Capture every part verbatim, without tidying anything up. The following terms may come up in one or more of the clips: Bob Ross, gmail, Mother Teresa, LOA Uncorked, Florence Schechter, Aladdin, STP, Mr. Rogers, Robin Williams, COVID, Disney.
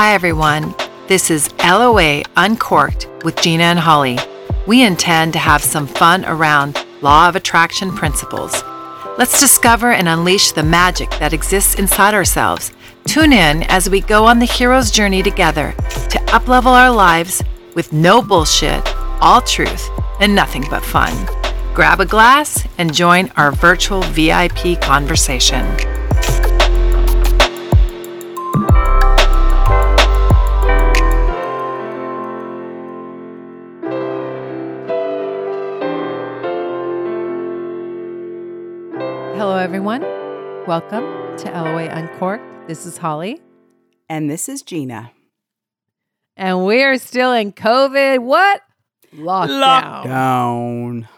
Hi everyone, this is L O A Uncorked with Gina and Holly. We intend to have some fun around law of attraction principles. Let's discover and unleash the magic that exists inside ourselves. Tune in as we go on the hero's journey together to uplevel our lives with no bullshit, all truth, and nothing but fun. Grab a glass and join our virtual V I P conversation. Hello, everyone. Welcome to L O A Uncorked. This is Holly. And this is Gina. And we're still in COVID. What? Lockdown. Lockdown.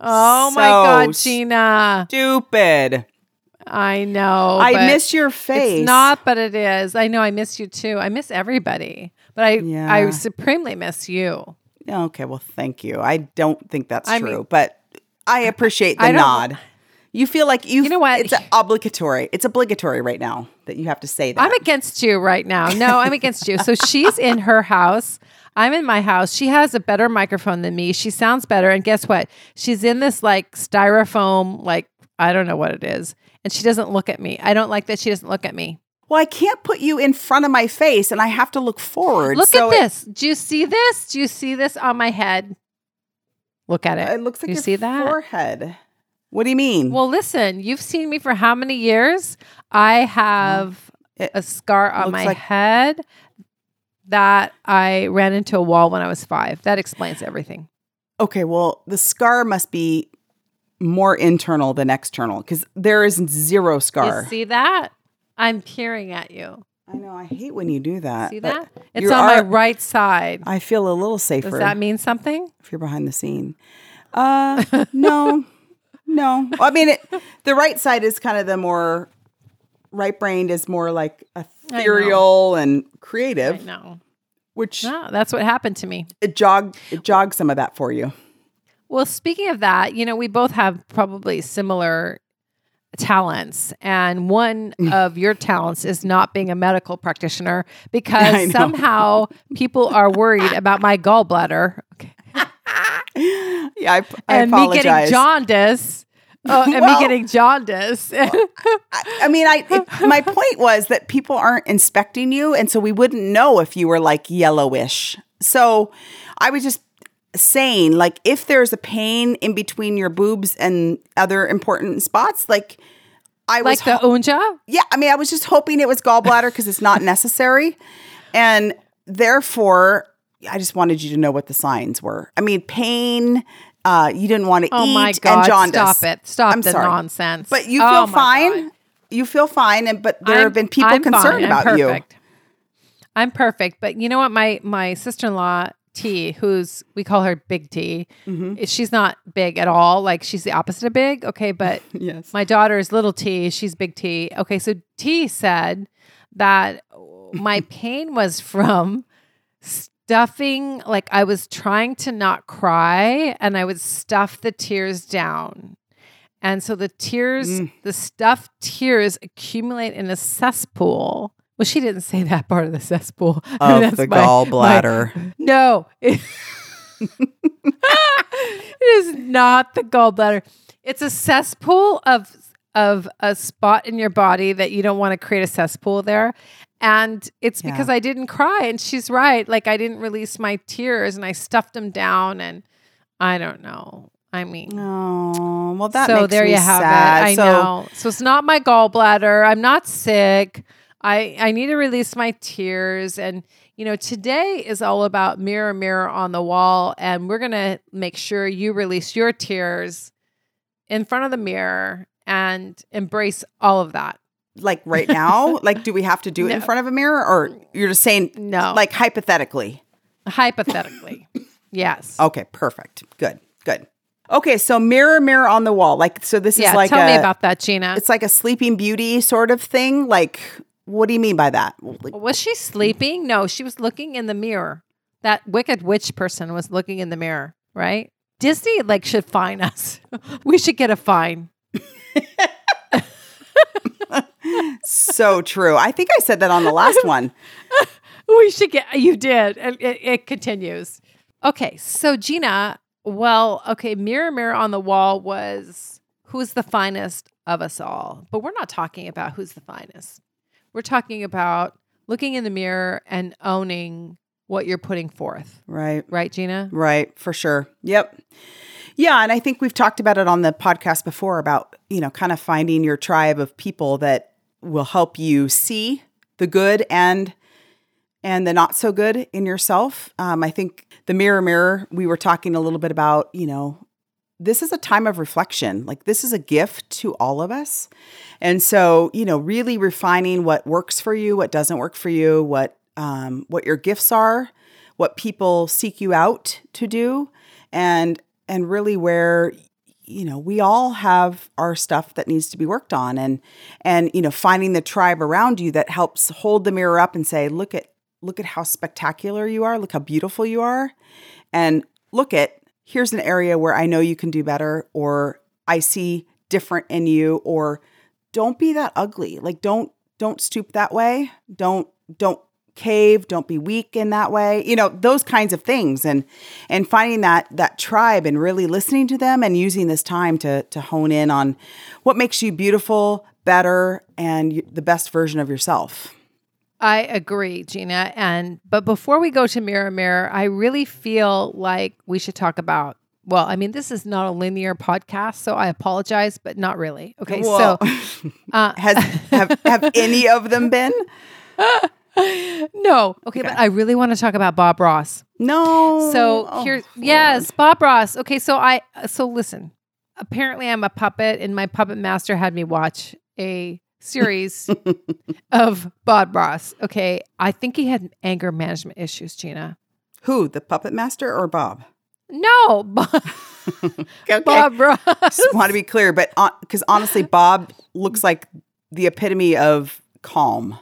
Oh, so my God, Gina. Stupid. I know. I miss your face. It's not, but it is. I know. I miss you, too. I miss everybody. But I, yeah. I supremely miss you. Okay. Well, thank you. I don't think that's I true, mean, but I appreciate the I nod. You feel like you. You know what? It's obligatory. It's obligatory right now that you have to say that. I'm against you right now. No, I'm against you. So she's in her house. I'm in my house. She has a better microphone than me. She sounds better. And guess what? She's in this like styrofoam, like, I don't know what it is. And she doesn't look at me. I don't like that she doesn't look at me. Well, I can't put you in front of my face and I have to look forward. Look so at this. It- Do you see this? Do you see this on my head? Look at it. It looks like you your see that? Forehead. What do you mean? Well, listen, you've seen me for how many years? I have it a scar on my like- head that I ran into a wall when I was five. That explains everything. Okay, well, the scar must be more internal than external because there is zero scar. You see that? I'm peering at you. I know. I hate when you do that. See that? It's on are, my right side. I feel a little safer. Does that mean something? If you're behind the scene. Uh, no. No, I mean, it, the right side is kind of the more right-brained is more like ethereal and creative. I know. Which no, that's what happened to me. It jogged, it jogged some of that for you. Well, speaking of that, you know, we both have probably similar talents. And one of your talents is not being a medical practitioner because somehow people are worried about my gallbladder. Okay. Yeah, I, I and apologize. Me getting jaundice, oh, and well, me getting jaundice. Well, I, I mean, I it, my point was that people aren't inspecting you, and so we wouldn't know if you were like yellowish. So I was just saying, like, if there's a pain in between your boobs and other important spots, like I like was like the ho- unja. Yeah, I mean, I was just hoping it was gallbladder because it's not necessary, and therefore. I just wanted you to know what the signs were. I mean, pain, uh, you didn't want to oh eat, my God, and jaundice. Stop it. Stop I'm the sorry. nonsense. But you oh feel fine. God. You feel fine, and but there I'm, have been people I'm concerned fine. about I'm perfect. you. I'm perfect. But you know what? My my sister-in-law, T, who's, we call her Big T, mm-hmm. she's not big at all. Like, she's the opposite of big. Okay, but yes. My daughter is little T. She's Big T. Okay, so T said that my pain was from... St- Stuffing, like I was trying to not cry and I would stuff the tears down. And so the tears, mm. the stuffed tears accumulate in a cesspool. Well, she didn't say that part of the cesspool. Of I mean, that's the my, gallbladder. My, no. It, it is not the gallbladder. It's a cesspool of, of a spot in your body that you don't want to create a cesspool there. And it's yeah. because I didn't cry. And she's right. Like, I didn't release my tears and I stuffed them down. And I don't know. I mean. Oh, well, that so makes there me you have sad. It. I so, know. So it's not my gallbladder. I'm not sick. I, I need to release my tears. And, you know, today is all about mirror, mirror on the wall. And we're going to make sure you release your tears in front of the mirror and embrace all of that. Like right now? Like, do we have to do it no. in front of a mirror? Or you're just saying, no. like hypothetically? Hypothetically. Yes. Okay, perfect. Good, good. Okay, so mirror, mirror on the wall. Like, so this yeah, is like tell a, me about that, Gina. It's like a Sleeping Beauty sort of thing. Like, what do you mean by that? Like, was she sleeping? No, she was looking in the mirror. That wicked witch person was looking in the mirror, right? Disney, like, should fine us. We should get a fine. So true. I think I said that on the last one. We should get, you did. And it, it continues. Okay. So Gina, well, okay. Mirror, mirror on the wall was who's the finest of us all, but we're not talking about who's the finest. We're talking about looking in the mirror and owning what you're putting forth. Right. Right, Gina? Right. For sure. Yep. Yeah. And I think we've talked about it on the podcast before about, you know, kind of finding your tribe of people that will help you see the good and and the not so good in yourself. Um, I think the mirror, mirror, we were talking a little bit about, you know, this is a time of reflection. Like this is a gift to all of us. And so, you know, really refining what works for you, what doesn't work for you, what um, what your gifts are, what people seek you out to do, and and really where, you know, we all have our stuff that needs to be worked on, and and you know, finding the tribe around you that helps hold the mirror up and say, look at look at how spectacular you are, look how beautiful you are, and look at here's an area where I know you can do better, or I see different in you, or don't be that ugly. Like don't don't stoop that way. Don't don't cave, don't be weak in that way, you know, those kinds of things, and and finding that that tribe and really listening to them and using this time to to hone in on what makes you beautiful, better, and the best version of yourself. I agree, Gina. And but before we go to Mirror Mirror, I really feel like we should talk about, well, I mean, this is not a linear podcast, so I apologize, but not really. Okay, Whoa. so uh, has have, have any of them been? No. Okay, okay, but I really want to talk about Bob Ross. No. So oh, here's Lord. Yes, Bob Ross. Okay, so I so listen. Apparently I'm a puppet and my puppet master had me watch a series of Bob Ross. Okay, I think he had anger management issues, Gina. Who, the puppet master or Bob? No, Bob, okay. Bob Ross. Just want to be clear, but because uh, honestly, Bob looks like the epitome of calm.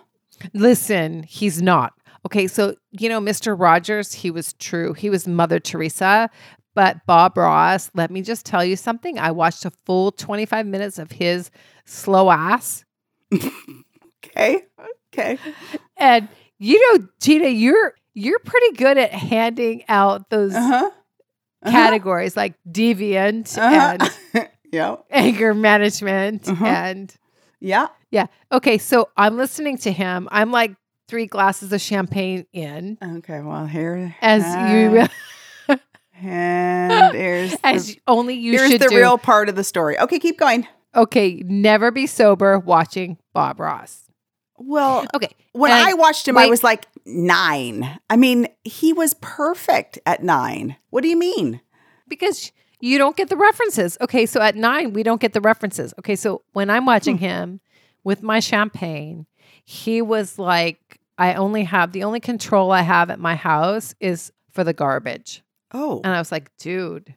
Listen, he's not. Okay, so, you know, Mister Rogers, he was true. He was Mother Teresa, but Bob Ross, let me just tell you something. I watched a full twenty-five minutes of his slow ass. Okay, okay. And, you know, Gina, you're you're pretty good at handing out those uh-huh. Uh-huh. categories like deviant uh-huh. and yep. anger management uh-huh. and... Yeah. Yeah. Okay. So I'm listening to him. I'm like three glasses of champagne in. Okay. Well, here. As uh, you. And there's. As the, only you here's should the do. Real part of the story. Okay. Keep going. Okay. Never be sober watching Bob Ross. Well, okay. When and I watched him, wait. I was like nine. I mean, he was perfect at nine. What do you mean? Because. You don't get the references. Okay, so at nine, we don't get the references. Okay, so when I'm watching hmm. him with my champagne, he was like, I only have, the only control I have at my house is for the garbage. Oh. And I was like, dude,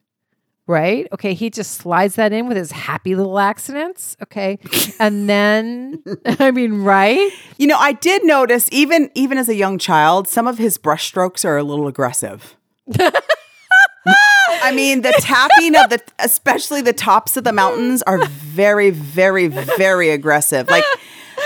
right? Okay, he just slides that in with his happy little accidents. Okay, and then, I mean, right? You know, I did notice, even even as a young child, some of his brushstrokes are a little aggressive. I mean, the tapping of the, especially the tops of the mountains are very, very, very aggressive. Like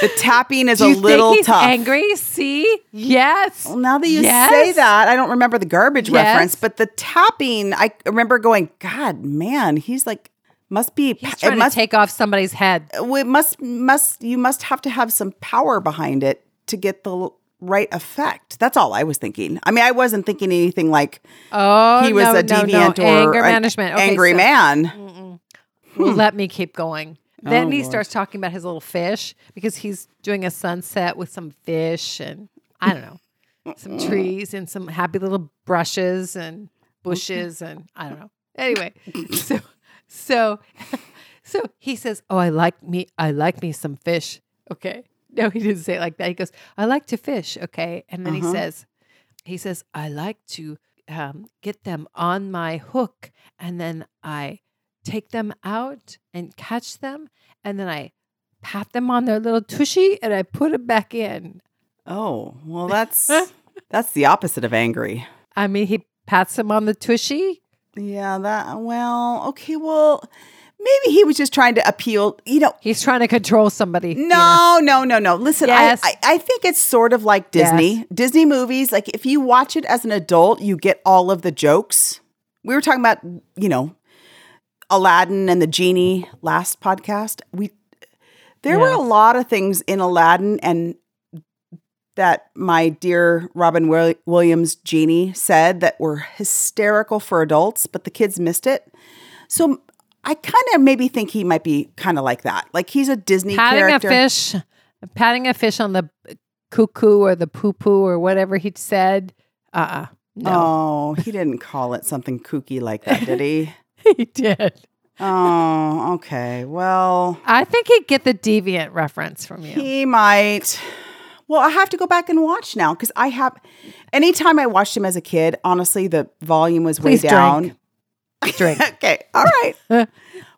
the tapping is a little tough. Do you think he's angry? See? Yes. Well, now that you yes. say that, I don't remember the garbage yes. reference, but the tapping, I remember going, God, man, he's like, must be. He's trying it to must, take off somebody's head. It must, must, you must have to have some power behind it to get the right effect. That's all I was thinking. I mean, I wasn't thinking anything like oh, he was no, a deviant no, no. or anger management. Okay, angry so, man. Hmm. Let me keep going. Oh, then he Lord. starts talking about his little fish because he's doing a sunset with some fish and I don't know, some trees and some happy little brushes and bushes and I don't know. Anyway, so so so he says, "Oh, I like me. I like me some fish." Okay. No, he didn't say it like that. He goes, I like to fish, okay? And then uh-huh. he says, he says, I like to um, get them on my hook, and then I take them out and catch them, and then I pat them on their little tushy, and I put them back in. Oh, well, that's that's the opposite of angry. I mean, he pats them on the tushy. Yeah, that, well, okay, well... Maybe he was just trying to appeal, you know. He's trying to control somebody. No, you know? no, no, no. Listen, yes. I, I, I think it's sort of like Disney. Yes. Disney movies, like if you watch it as an adult, you get all of the jokes. We were talking about, you know, Aladdin and the genie last podcast. We There yes. were a lot of things in Aladdin and that my dear Robin Williams genie said that were hysterical for adults, but the kids missed it. So I kind of maybe think he might be kind of like that. Like he's a Disney patting character. Patting a fish, patting a fish on the cuckoo or the poo-poo or whatever he said. Uh-uh. No. Oh, he didn't call it something kooky like that, did he? He did. Oh, okay. Well. I think he'd get the deviant reference from you. He might. Well, I have to go back and watch now because I have, anytime I watched him as a kid, honestly, the volume was Please way down. Drink. Drink. Okay. All right.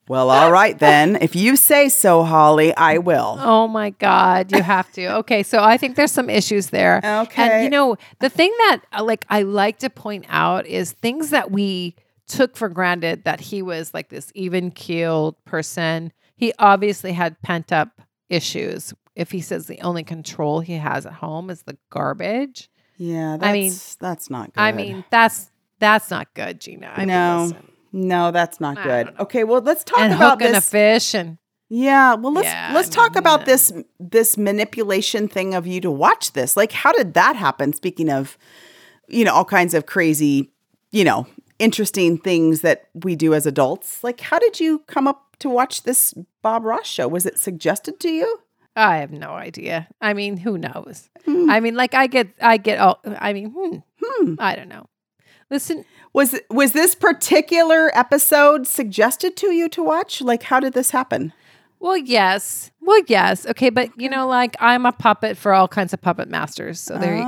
Well, all right then. If you say so, Holly, I will. Oh my God. You have to. Okay. So I think there's some issues there. Okay. And you know, the thing that like I like to point out is things that we took for granted that he was like this even-keeled person. He obviously had pent-up issues. If he says the only control he has at home is the garbage. Yeah. That's, I mean, that's not good. I mean, that's, that's not good, Gina. I no, mean, no, that's not good. Okay, well, let's talk and about this. And hooking a fish and yeah. Well, let's yeah, let's I talk mean, about this this manipulation thing of you to watch this. Like, how did that happen? Speaking of, you know, all kinds of crazy, you know, interesting things that we do as adults. Like, how did you come up to watch this Bob Ross show? Was it suggested to you? I have no idea. I mean, who knows? Hmm. I mean, like, I get, I get all. I mean, hmm, hmm. I don't know. Listen, was was this particular episode suggested to you to watch? Like, how did this happen? Well, yes. Well, yes. Okay, but you know, like, I'm a puppet for all kinds of puppet masters. So there oh.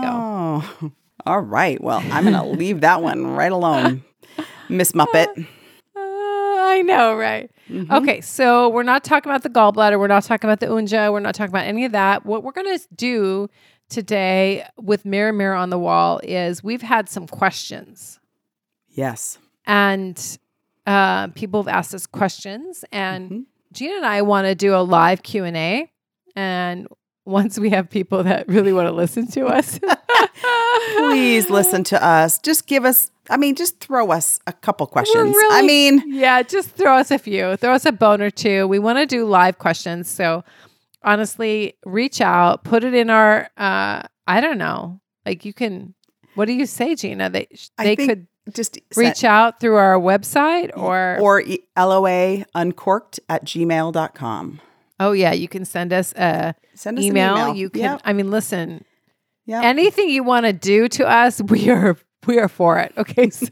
you go. All right. Well, I'm going to leave that one right alone, Miss Muppet. Uh, uh, I know, right? Mm-hmm. Okay, so we're not talking about the gallbladder. We're not talking about the unja. We're not talking about any of that. What we're going to do today with Mirror, Mirror on the Wall is we've had some questions. Yes. And uh, people have asked us questions. And mm-hmm. Gina and I want to do a live Q and A. And once we have people that really want to listen to us. Please listen to us. Just give us, I mean, just throw us a couple questions. Really, I mean. Yeah, just throw us a few. Throw us a bone or two. We want to do live questions. So honestly, reach out, put it in our, uh, I don't know, like you can, what do you say, Gina? They, they could just reach send, out through our website or? Or L O A Uncorked at gmail dot com. Oh yeah. You can send us a send us email. An email. You can, yep. I mean, listen, yep. anything you want to do to us, we are, we are for it. Okay. So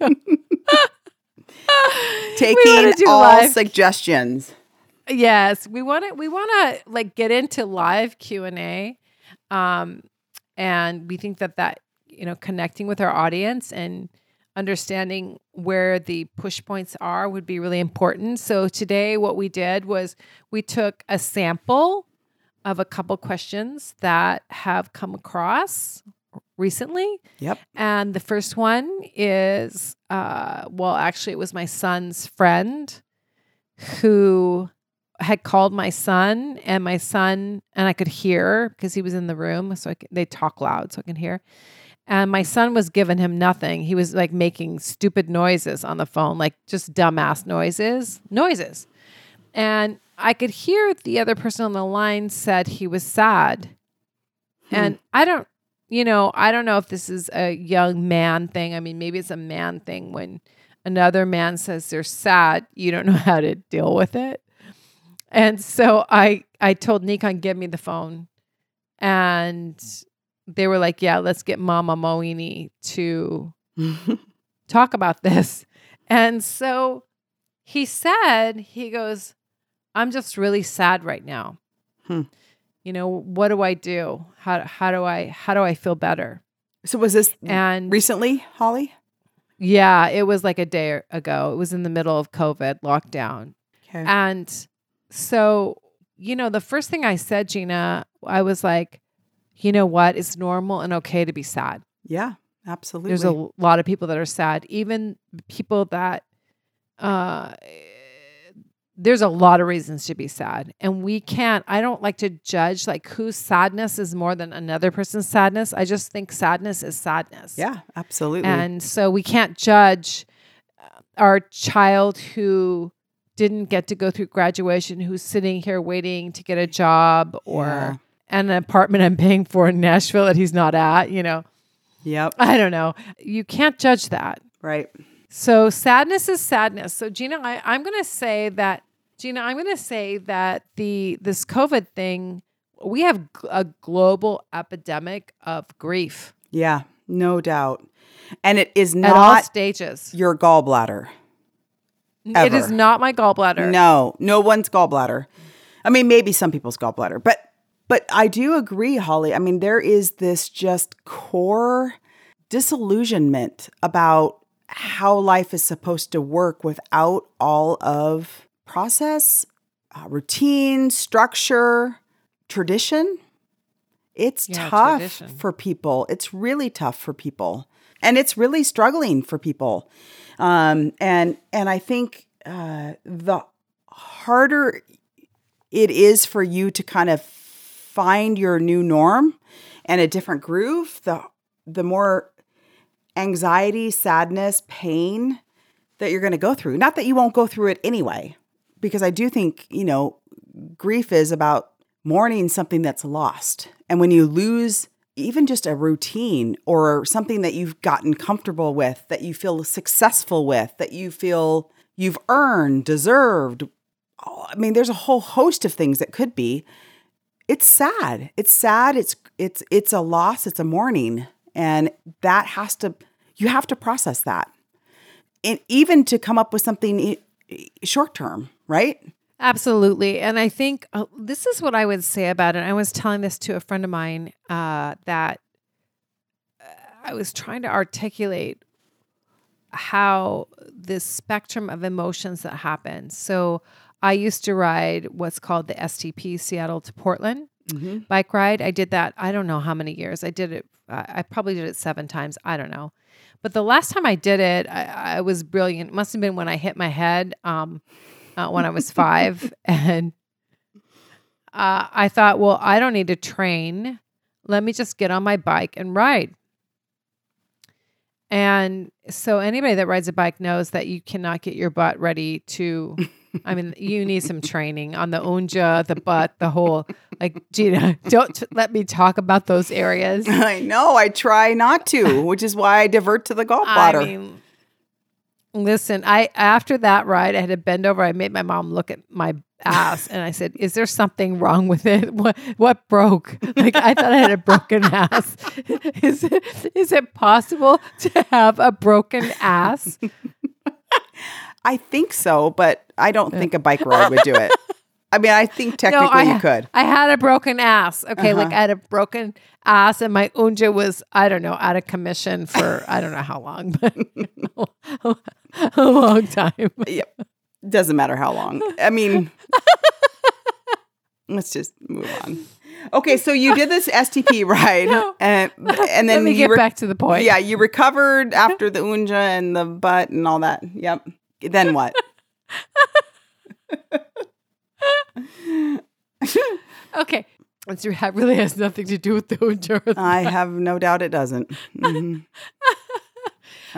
taking all live suggestions. Yes, we want to we want to like get into live Q and A, um, and we think that that you know connecting with our audience and understanding where the push points are would be really important. So today, what we did was we took a sample of a couple questions that have come across recently. Yep. And the first one is, uh, well, actually, it was my son's friend who had called my son and my son, and I could hear because he was in the room. So I could, they talk loud so I can hear. And my son was giving him nothing. He was like making stupid noises on the phone, like just dumbass noises, noises. And I could hear the other person on the line said he was sad. Hmm. And I don't, you know, I don't know if this is a young man thing. I mean, maybe it's a man thing when another man says they're sad, you don't know how to deal with it. And so I, I told Nikon, give me the phone. And they were like, yeah, let's get Mama Moini to talk about this. And so he said, he goes, I'm just really sad right now. Hmm. You know, what do I do? How, how do I, how do I feel better? So was this and recently, Holly? Yeah, it was like a day ago. It was in the middle of COVID lockdown. Okay. And so, you know, the first thing I said, Gina, I was like, you know what? It's normal and okay to be sad. Yeah, absolutely. There's a lot of people that are sad, even people that uh, there's a lot of reasons to be sad, and we can't, I don't like to judge like whose sadness is more than another person's sadness. I just think sadness is sadness. Yeah, absolutely. And so we can't judge our child who didn't get to go through graduation, who's sitting here waiting to get a job or yeah. an apartment I'm paying for in Nashville that he's not at, you know? Yep. I don't know. You can't judge that. Right. So sadness is sadness. So Gina, I, I'm going to say that Gina, I'm going to say that the this COVID thing, we have a global epidemic of grief. Yeah, no doubt. And it is not at all stages. Your gallbladder. Ever. It is not my gallbladder. No, no one's gallbladder. I mean, maybe some people's gallbladder, but but I do agree, Holly. I mean, there is this just core disillusionment about how life is supposed to work without all of process, uh, routine, structure, tradition. It's yeah, tough tradition. for people. It's really tough for people. And it's really struggling for people. Um, and and I think uh, the harder it is for you to kind of find your new norm and a different groove, the the more anxiety, sadness, pain that you're going to go through. Not that you won't go through it anyway, because I do think, you know, grief is about mourning something that's lost. And when you lose even just a routine or something that you've gotten comfortable with, that you feel successful with, that you feel you've earned, deserved, oh, I mean, there's a whole host of things that could be. It's sad. It's sad. It's it's it's a loss. It's a mourning. And that has to, you have to process that. And even to come up with something short term, right? Absolutely. And I think uh, this is what I would say about it. I was telling this to a friend of mine uh, that I was trying to articulate how this spectrum of emotions that happen. So I used to ride what's called the S T P, Seattle to Portland mm-hmm. bike ride. I did that, I don't know how many years. I did it, uh, I probably did it seven times. I don't know. But the last time I did it, I, I was brilliant. It must have been when I hit my head. Um Uh, when I was five. And uh, I thought, well, I don't need to train. Let me just get on my bike and ride. And so anybody that rides a bike knows that you cannot get your butt ready to, I mean, you need some training on the unja, the butt, the whole, like, Gina, don't t- let me talk about those areas. I know. I try not to, which is why I divert to the gallbladder. I mean, Listen, I after that ride, I had to bend over. I made my mom look at my ass, and I said, "Is there something wrong with it? What what broke? Like I thought I had a broken ass. Is it is it possible to have a broken ass?" I think so, but I don't think a bike ride would do it. I mean, I think technically no, I, you could. I had a broken ass. Okay, uh-huh. like I had a broken ass and my unja was, I don't know, out of commission for I don't know how long, but a long time. Yep. Doesn't matter how long. I mean, let's just move on. Okay, so you did this S T P ride. no. and, and then Let me you get re- back to the point. Yeah, you recovered after the unja and the butt and all that. Yep. Then what? Okay. And so it really has nothing to do with the endurance. I have no doubt it doesn't. Mm-hmm.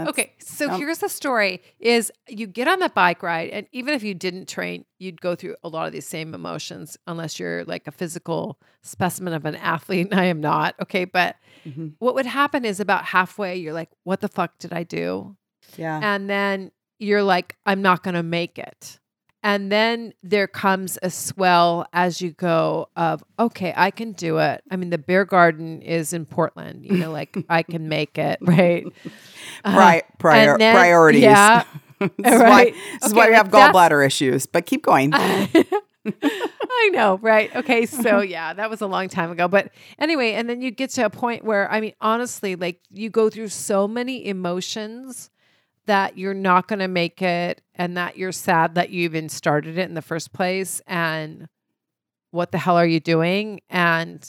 Okay. So nope. Here's the story is you get on the bike ride and even if you didn't train, you'd go through a lot of these same emotions unless you're like a physical specimen of an athlete. And I am not. Okay. But mm-hmm. what would happen is about halfway, you're like, what the fuck did I do? Yeah. And then you're like, I'm not going to make it. And then there comes a swell as you go of, okay, I can do it. I mean, the Beer Garden is in Portland, you know, like I can make it, right? Pri- prior, uh, then, priorities. Yeah, that's right. Why, this okay, is why we have gallbladder issues, but keep going. I know, right? Okay, so yeah, that was a long time ago. But anyway, and then you get to a point where, I mean, honestly, like you go through so many emotions that you're not going to make it and that you're sad that you even started it in the first place. And what the hell are you doing? And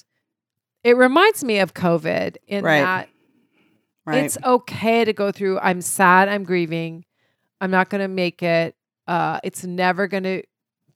it reminds me of COVID in right. that right. it's okay to go through, I'm sad, I'm grieving, I'm not going to make it. Uh, it's never going to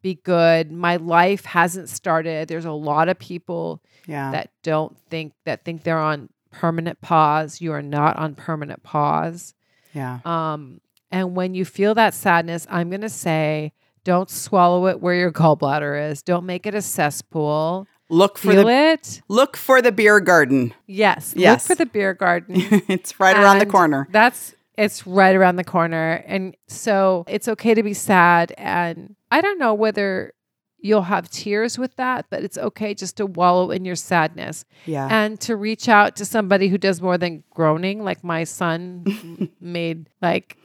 be good. My life hasn't started. There's a lot of people yeah. that don't think, that think they're on permanent pause. You are not on permanent pause. Yeah. Um, and when you feel that sadness, I'm going to say, don't swallow it where your gallbladder is. Don't make it a cesspool. Look for feel the it. Look for the beer garden. Yes. Yes. Look for the beer garden. It's right and around the corner. That's It's right around the corner. And so it's okay to be sad. And I don't know whether you'll have tears with that, but it's okay just to wallow in your sadness. Yeah. And to reach out to somebody who does more than groaning. Like my son made like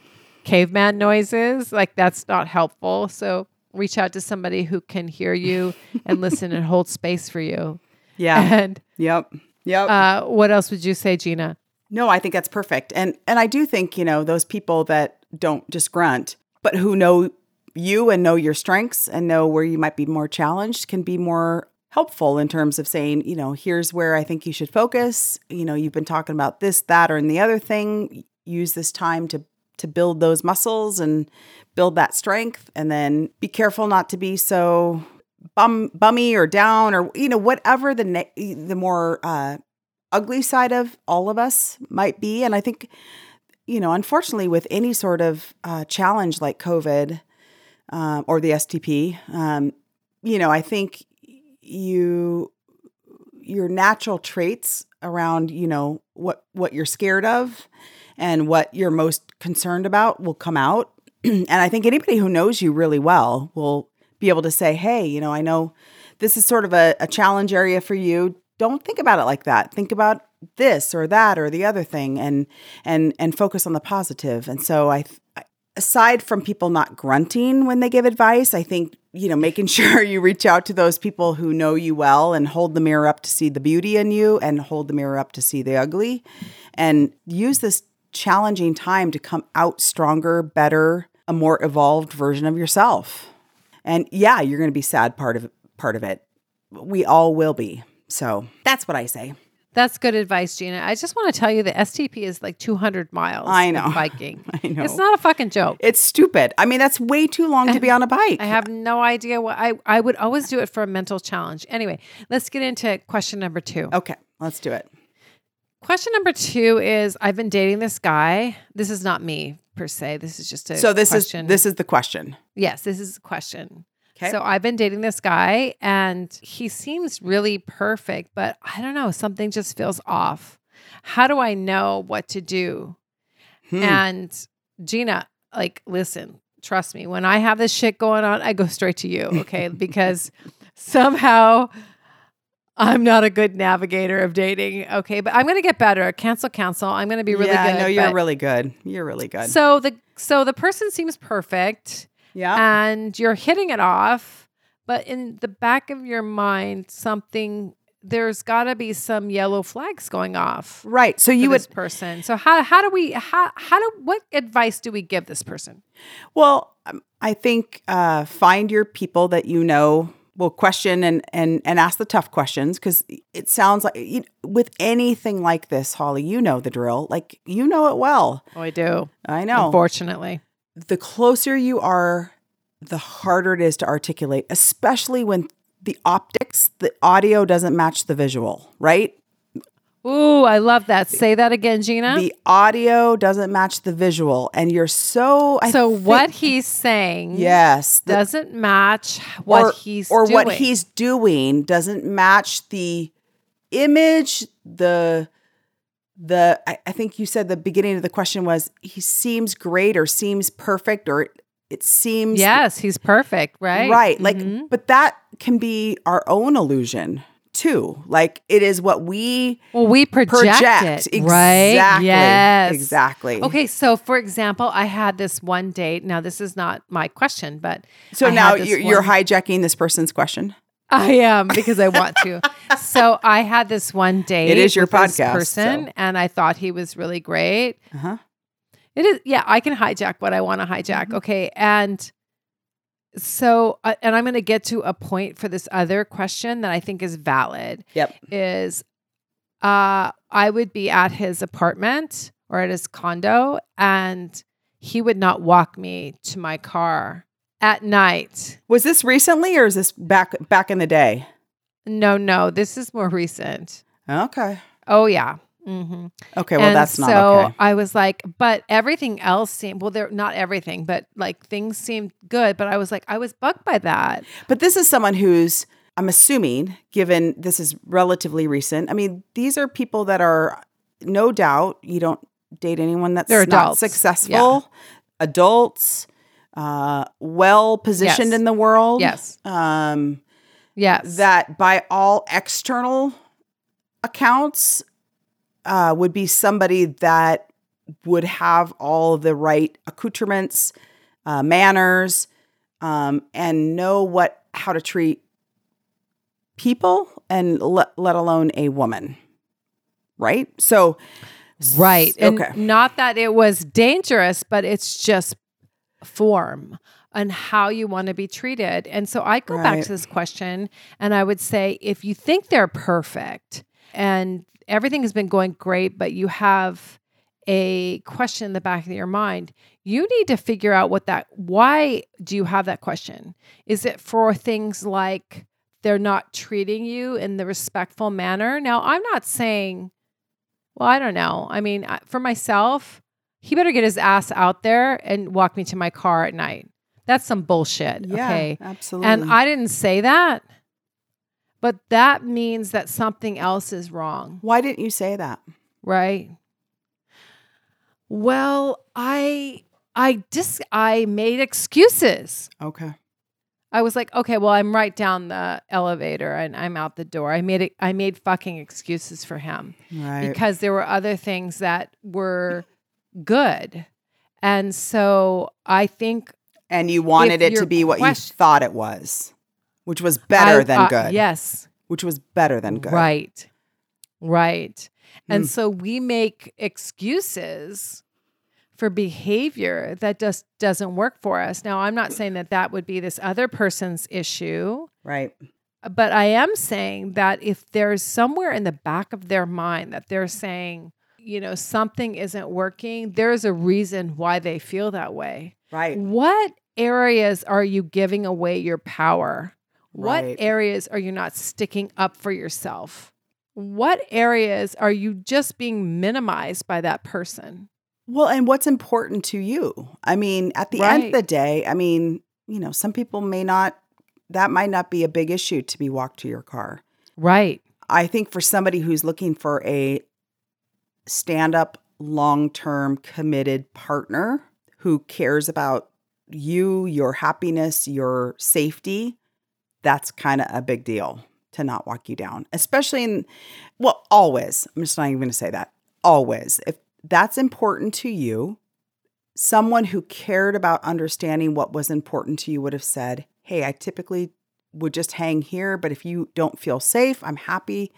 caveman noises. Like that's not helpful. So reach out to somebody who can hear you and listen and hold space for you. Yeah. And yep. Yep. Uh, what else would you say, Gina? No, I think that's perfect. And and I do think, you know, those people that don't just grunt, but who know you and know your strengths and know where you might be more challenged can be more helpful in terms of saying, you know, here's where I think you should focus. You know, you've been talking about this, that, or and the other thing. Use this time to to build those muscles and build that strength. And then be careful not to be so bum bummy or down or, you know, whatever the ne- the more uh ugly side of all of us might be. And I think, you know, unfortunately with any sort of uh, challenge like COVID um, or the S T P, um, you know, I think you, your natural traits around, you know, what, what you're scared of and what you're most concerned about will come out. And I think anybody who knows you really well will be able to say, hey, you know, I know this is sort of a, a challenge area for you. Don't think about it like that. Think about this or that or the other thing and and and focus on the positive. And so I, aside from people not grunting when they give advice, I think, you know, making sure you reach out to those people who know you well and hold the mirror up to see the beauty in you and hold the mirror up to see the ugly and use this challenging time to come out stronger, better, a more evolved version of yourself. And yeah, you're going to be sad part of part of it. We all will be. So that's what I say. That's good advice, Gina. I just want to tell you the S T P is like two hundred miles I know. Of biking. I know. It's not a fucking joke. It's stupid. I mean, that's way too long I, to be on a bike. I have no idea what I, I would always do it for a mental challenge. Anyway, let's get into question number two. Okay, let's do it. Question number two is I've been dating this guy. This is not me per se. This is just a so this question. Is this is the question. Yes, this is the question. Okay. So I've been dating this guy and he seems really perfect, but I don't know, something just feels off. How do I know what to do? Hmm. And Gina, like, listen, trust me, when I have this shit going on, I go straight to you, okay? Because somehow I'm not a good navigator of dating, okay? But I'm going to get better. Cancel, cancel. I'm going to be really yeah, good. Yeah, no, you're but... really good. You're really good. So the So the person seems perfect. Yeah. And you're hitting it off, but in the back of your mind, something, there's got to be some yellow flags going off. Right. So you would, this person. So how, how do we, how, how do, what advice do we give this person? Well, um, I think, uh, find your people that, you know, will question and, and, and ask the tough questions. Cause it sounds like you, with anything like this, Holly, you know, the drill, like, you know it well. Oh, I do. I know. Unfortunately. The closer you are, the harder it is to articulate, especially when the optics, the audio doesn't match the visual, right? Ooh, I love that. Say that again, Gina. The audio doesn't match the visual. And you're so... I so think, what he's saying yes, the, doesn't match what or, he's or doing. Or what he's doing doesn't match the image, the... The I, I think you said the beginning of the question was he seems great or seems perfect or it, it seems yes he's perfect right right mm-hmm. like but that can be our own illusion too, like it is what we well we project, project. It, right exactly yes. exactly okay so for example I had this one date now this is not my question but so I now you're, you're hijacking this person's question. I am because I want to. So I had this one date. It is your with podcast this person, so. And I thought he was really great. Uh-huh. It is, yeah. I can hijack what I want to hijack. Mm-hmm. Okay, and so uh, and I'm going to get to a point for this other question that I think is valid. Yep, is uh, I would be at his apartment or at his condo, and he would not walk me to my car. at night. Was this recently or is this back back in the day? No, no. This is more recent. Okay. Oh, yeah. Mm-hmm. Okay, well, and that's not so okay. So I was like, but everything else seemed, well, they're not everything, but like things seemed good. But I was like, I was bugged by that. But this is someone who's, I'm assuming, given this is relatively recent. I mean, these are people that are, no doubt, you don't date anyone that's they're not adults. Successful, yeah. adults, uh, well-positioned yes. in the world. Yes. Um, yes. That by all external accounts... Uh, would be somebody that would have all the right accoutrements, uh, manners, um, and know what how to treat people, and le- let alone a woman, right? So, right, okay. And not that it was dangerous, but it's just form and how you want to be treated. And so I go right. back to this question, and I would say, if you think they're perfect and everything has been going great, but you have a question in the back of your mind, you need to figure out what that, why do you have that question? Is it for things like they're not treating you in the respectful manner? Now, I'm not saying, well, I don't know. I mean, for myself, he better get his ass out there and walk me to my car at night. That's some bullshit. Yeah, okay. Absolutely. And I didn't say that. But that means that something else is wrong. Why didn't you say that? Right. Well, I I just I made excuses. Okay. I was like, okay, well, I'm right down the elevator and I'm out the door. I made it, I made fucking excuses for him. Right. Because there were other things that were good. And so I think And you wanted it to be what question- you thought it was. Which was better I, than uh, good. Yes. Which was better than good. Right. Right. And mm. so we make excuses for behavior that just doesn't work for us. Now, I'm not saying that that would be this other person's issue. Right. But I am saying that if there's somewhere in the back of their mind that they're saying, you know, something isn't working, there's a reason why they feel that way. Right. What areas are you giving away your power? What right. areas are you not sticking up for yourself? What areas are you just being minimized by that person? Well, and what's important to you? I mean, at the right. end of the day, I mean, you know, some people may not, that might not be a big issue to be walked to your car. Right. I think for somebody who's looking for a stand-up, long-term, committed partner who cares about you, your happiness, your safety, that's kind of a big deal to not walk you down, especially in, well, always. I'm just not even going to say that. Always. If that's important to you, someone who cared about understanding what was important to you would have said, hey, I typically would just hang here, but if you don't feel safe, I'm happy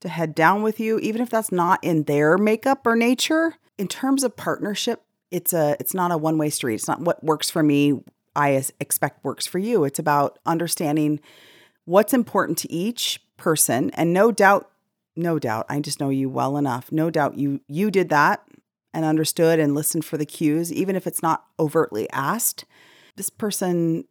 to head down with you, even if that's not in their makeup or nature. In terms of partnership, It's a. It's not a one-way street. It's not what works for me, I expect works for you. It's about understanding what's important to each person. And no doubt, no doubt, I just know you well enough. No doubt you you did that and understood and listened for the cues, even if it's not overtly asked. This person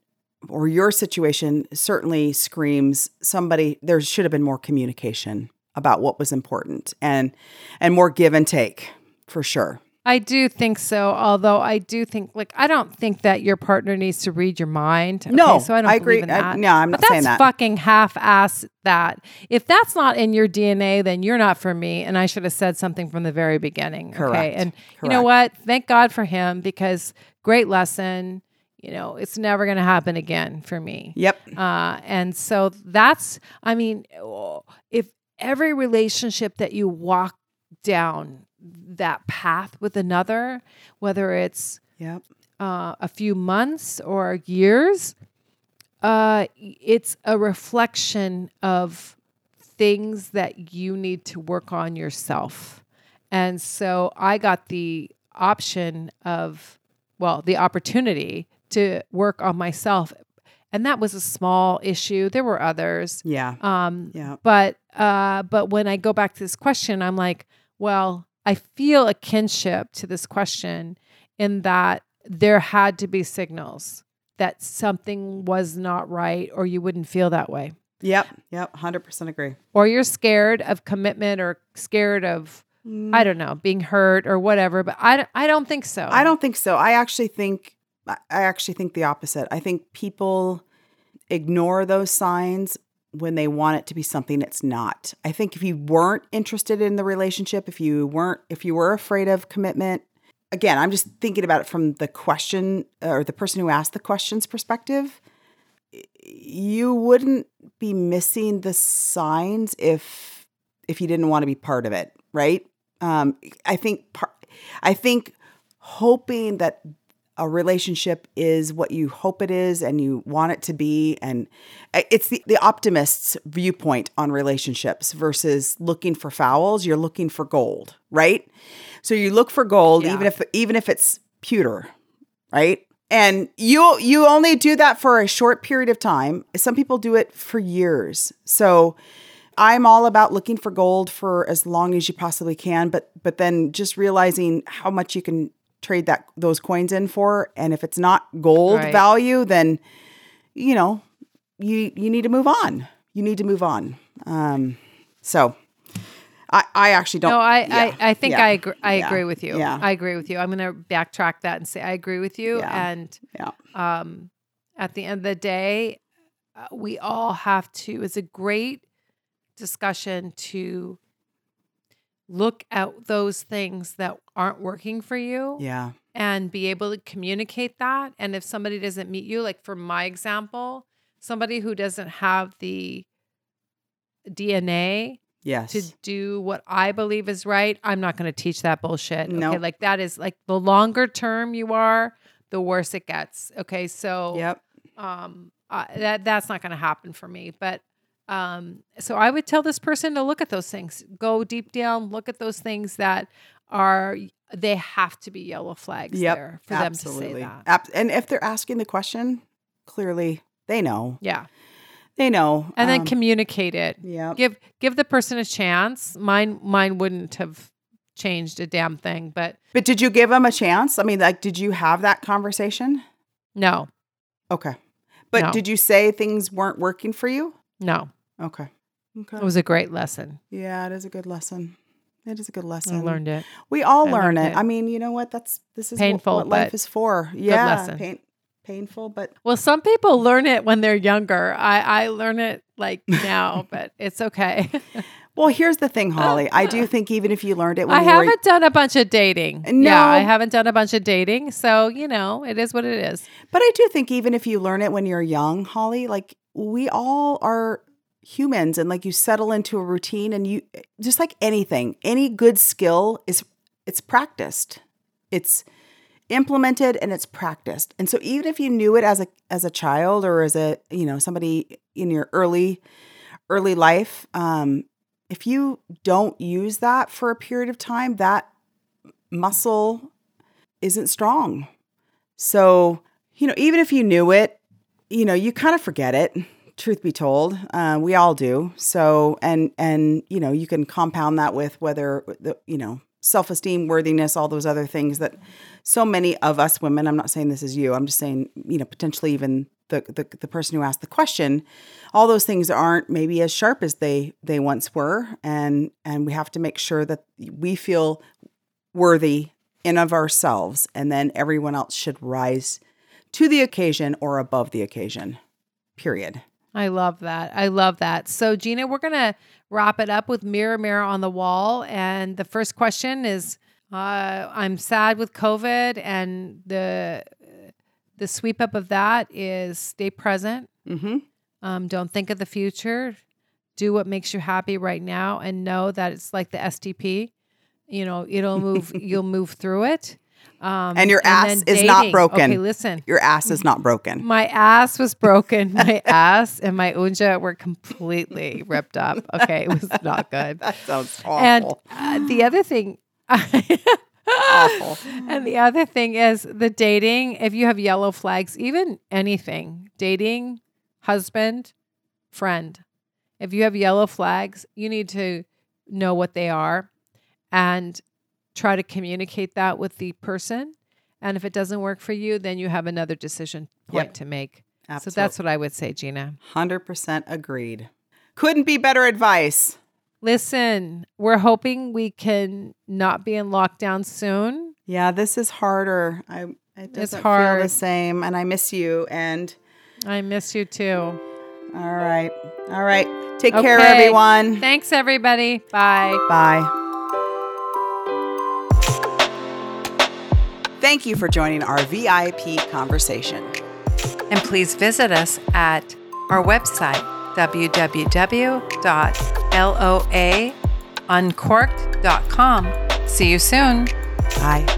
or your situation certainly screams somebody, there should have been more communication about what was important and and more give and take, for sure. I do think so, although I do think, like, I don't think that your partner needs to read your mind. Okay? No, so I, don't I agree. In that. I, no, I'm but not saying that. But that's fucking half-ass that. If that's not in your D N A, then you're not for me, and I should have said something from the very beginning. Okay? Correct. And Correct. You know what? Thank God for him, because great lesson. You know, it's never going to happen again for me. Yep. Uh, and so that's, I mean, if every relationship that you walk down that path with another, whether it's yep. uh, a few months or years, uh, it's a reflection of things that you need to work on yourself. And so I got the option of, well, the opportunity to work on myself. And that was a small issue. There were others. Yeah. Um, yeah. But, uh, but when I go back to this question, I'm like, well, I feel a kinship to this question in that there had to be signals. that something was not right, or you wouldn't feel that way. Yep. Yep. one hundred percent agree. Or you're scared of commitment, or scared of, mm. I don't know, being hurt or whatever, but I, I don't think so. I don't think so. I actually think, I actually think the opposite. I think people ignore those signs when they want it to be something it's not. I think if you weren't interested in the relationship, if you weren't, if you were afraid of commitment, again, I'm just thinking about it from the question or the person who asked the question's perspective, you wouldn't be missing the signs if if you didn't want to be part of it, right? Um, I think par- I think hoping that a relationship is what you hope it is and you want it to be, and it's the, the optimist's viewpoint on relationships versus looking for fouls. You're looking for gold, right? So you look for gold, yeah. even if even if it's pewter, right? And you you only do that for a short period of time. Some people do it for years. So I'm all about looking for gold for as long as you possibly can, but but then just realizing how much you can trade that those coins in for. And if it's not gold right. value, then you know you you need to move on. You need to move on. Um, so I, I actually don't. No, I, yeah, I, I think yeah, I agree. I yeah, agree with you. Yeah. I agree with you. I'm going to backtrack that and say, I agree with you. Yeah, and yeah. Um, at the end of the day, uh, we all have to, it's a great discussion to look at those things that aren't working for you. Yeah. And be able to communicate that. And if somebody doesn't meet you, like for my example, somebody who doesn't have the D N A yes. to do what I believe is right, I'm not going to teach that bullshit. Nope. Okay. Like that is like the longer term you are, the worse it gets. Okay. So yep. um, uh, that that's not going to happen for me. But um, so I would tell this person to look at those things, go deep down, look at those things that are, they have to be yellow flags yep. there for Absolutely. Them to say that. Ab- and if they're asking the question, clearly they know. Yeah. They know. And then um, communicate it. Yeah. Give give the person a chance. Mine mine wouldn't have changed a damn thing, but But did you give them a chance? I mean, like did you have that conversation? No. Okay. But no. Did you say things weren't working for you? No. Okay. Okay. It was a great lesson. Yeah, it is a good lesson. It is a good lesson. I learned it. We all I learn it. it. I mean, you know what? That's this is painful, what, what life is for. Yeah. Good lesson. Pain- Painful, but well, some people learn it when they're younger. I, I learn it like now, but it's okay. Well, here's the thing, Holly. I do think even if you learned it, when I you haven't were... done a bunch of dating. No, yeah, I haven't done a bunch of dating, so you know it is what it is. But I do think even if you learn it when you're young, Holly, like we all are humans, and like you settle into a routine, and you just like anything, any good skill is it's practiced. It's implemented and it's practiced. And so even if you knew it as a as a child or as a, you know, somebody in your early early life, um, if you don't use that for a period of time, that muscle isn't strong. So, you know, even if you knew it, you know, you kind of forget it, truth be told. Uh, we all do. So, and and you know, you can compound that with whether the, you know, self-esteem, worthiness, all those other things that so many of us women, I'm not saying this is you, I'm just saying, you know, potentially even the, the, the person who asked the question, all those things aren't maybe as sharp as they, they once were. And, and we have to make sure that we feel worthy in of ourselves. And then everyone else should rise to the occasion or above the occasion, period. I love that. I love that. So Gina, we're going to wrap it up with Mirror, Mirror on the Wall. And the first question is, uh, I'm sad with COVID, and the the sweep up of that is stay present. Mm-hmm. Um, don't think of the future. Do what makes you happy right now, and know that it's like the S T P. You know, it'll move. You'll move through it. Um, and your ass and is not broken. Okay, listen. Your ass is not broken. My ass was broken. My ass and my unja were completely ripped up. Okay, it was not good. That sounds awful. And uh, the other thing, awful. And the other thing is the dating. If you have yellow flags, even anything, dating, husband, friend. If you have yellow flags, you need to know what they are, and try to communicate that with the person, And if it doesn't work for you, then you have another decision point yep. to make. Absolutely. So that's what I would say, Gina. one hundred percent agreed. Couldn't be better advice. Listen, we're hoping we can not be in lockdown soon. Yeah, this is harder. I It doesn't it's hard. feel the same. And I miss you. And I miss you too. All right. All right. Take okay. care, everyone. Thanks, everybody. Bye. Bye. Thank you for joining our V I P conversation. And please visit us at our website, w w w dot l o a uncorked dot com. See you soon. Bye.